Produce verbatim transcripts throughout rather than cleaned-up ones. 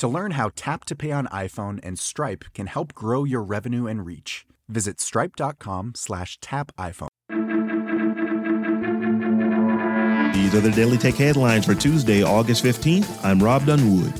To learn how Tap to Pay on iPhone and Stripe can help grow your revenue and reach, visit stripe.com slash tap iPhone. These are the Daily Tech Headlines for Tuesday, August fifteenth. I'm Rob Dunwood.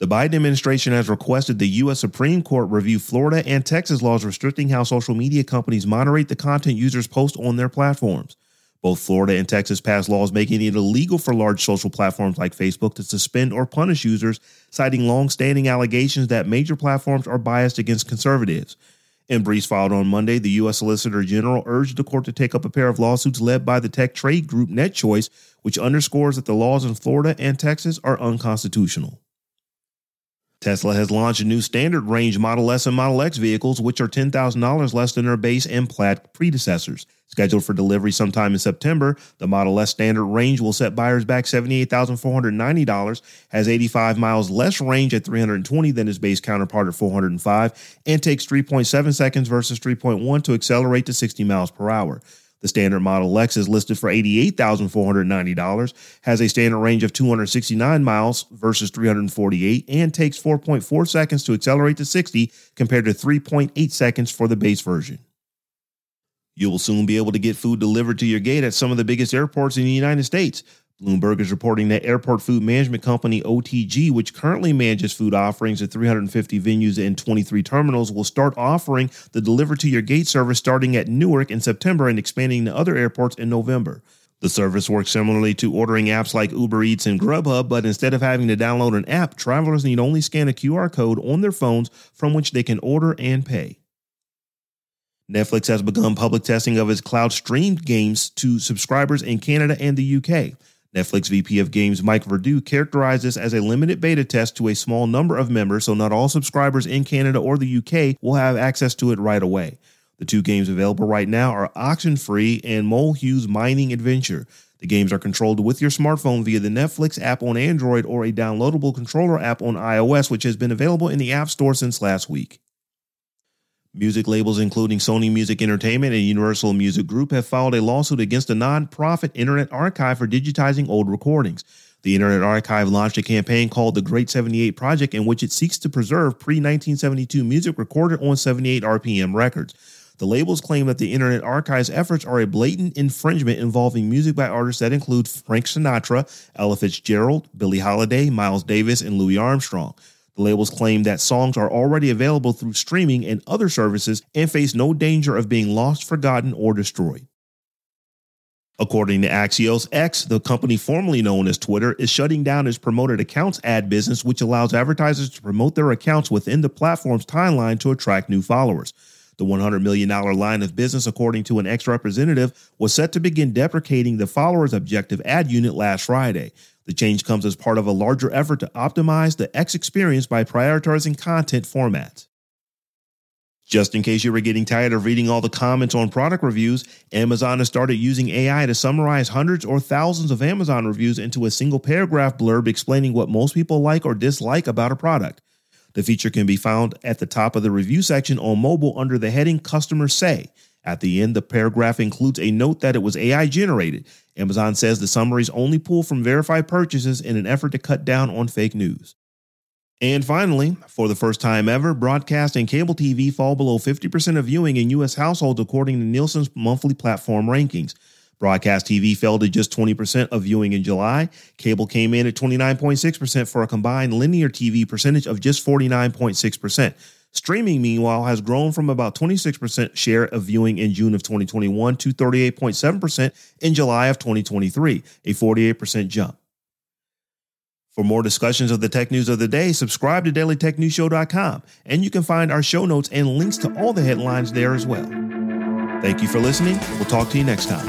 The Biden administration has requested the U S Supreme Court review Florida and Texas laws restricting how social media companies moderate the content users post on their platforms. Both Florida and Texas passed laws making it illegal for large social platforms like Facebook to suspend or punish users, citing long-standing allegations that major platforms are biased against conservatives. In briefs filed on Monday, the U S Solicitor General urged the court to take up a pair of lawsuits led by the tech trade group NetChoice, which underscores that the laws in Florida and Texas are unconstitutional. Tesla has launched new standard range Model S and Model X vehicles, which are ten thousand dollars less than their base and Plaid predecessors. Scheduled for delivery sometime in September, the Model S standard range will set buyers back seventy-eight thousand four hundred ninety dollars, has eighty-five miles less range at three hundred twenty than its base counterpart at four hundred five, and takes three point seven seconds versus three point one to accelerate to sixty miles per hour. The standard Model X is listed for eighty-eight thousand four hundred ninety dollars, has a standard range of two hundred sixty-nine miles versus three hundred forty-eight, and takes four point four seconds to accelerate to sixty compared to three point eight seconds for the base version. You will soon be able to get food delivered to your gate at some of the biggest airports in the United States. Bloomberg is reporting that airport food management company O T G, which currently manages food offerings at three hundred fifty venues and twenty-three terminals, will start offering the deliver-to-your-gate service starting at Newark in September and expanding to other airports in November. The service works similarly to ordering apps like Uber Eats and Grubhub, but instead of having to download an app, travelers need only scan a Q R code on their phones from which they can order and pay. Netflix has begun public testing of its cloud-streamed games to subscribers in Canada and the U K. Netflix V P of Games Mike Verdu characterized this as a limited beta test to a small number of members, so not all subscribers in Canada or the U K will have access to it right away. The two games available right now are Oxenfree and Mole Hughes Mining Adventure. The games are controlled with your smartphone via the Netflix app on Android or a downloadable controller app on iOS, which has been available in the App Store since last week. Music labels including Sony Music Entertainment and Universal Music Group have filed a lawsuit against the nonprofit Internet Archive for digitizing old recordings. The Internet Archive launched a campaign called The Great seventy-eight Project, in which it seeks to preserve pre-nineteen seventy-two music recorded on seventy-eight R P M records. The labels claim that the Internet Archive's efforts are a blatant infringement involving music by artists that include Frank Sinatra, Ella Fitzgerald, Billie Holiday, Miles Davis, and Louis Armstrong. The labels claim that songs are already available through streaming and other services and face no danger of being lost, forgotten, or destroyed. According to Axios, X, the company formerly known as Twitter, is shutting down its promoted accounts ad business, which allows advertisers to promote their accounts within the platform's timeline to attract new followers. The one hundred million dollars line of business, according to an X representative, was set to begin deprecating the followers' objective ad unit last Friday. The change comes as part of a larger effort to optimize the X experience by prioritizing content formats. Just in case you were getting tired of reading all the comments on product reviews, Amazon has started using A I to summarize hundreds or thousands of Amazon reviews into a single paragraph blurb explaining what most people like or dislike about a product. The feature can be found at the top of the review section on mobile under the heading Customers Say. At the end, the paragraph includes a note that it was A I generated. Amazon says the summaries only pull from verified purchases in an effort to cut down on fake news. And finally, for the first time ever, broadcast and cable T V fall below fifty percent of viewing in U S households according to Nielsen's monthly platform rankings. Broadcast T V fell to just twenty percent of viewing in July. Cable came in at twenty-nine point six percent for a combined linear T V percentage of just forty-nine point six percent. Streaming, meanwhile, has grown from about twenty-six percent share of viewing in June of twenty twenty-one to thirty-eight point seven percent in July of twenty twenty-three, a forty-eight percent jump. For more discussions of the tech news of the day, subscribe to daily tech news show dot com, and you can find our show notes and links to all the headlines there as well. Thank you for listening. We'll talk to you next time.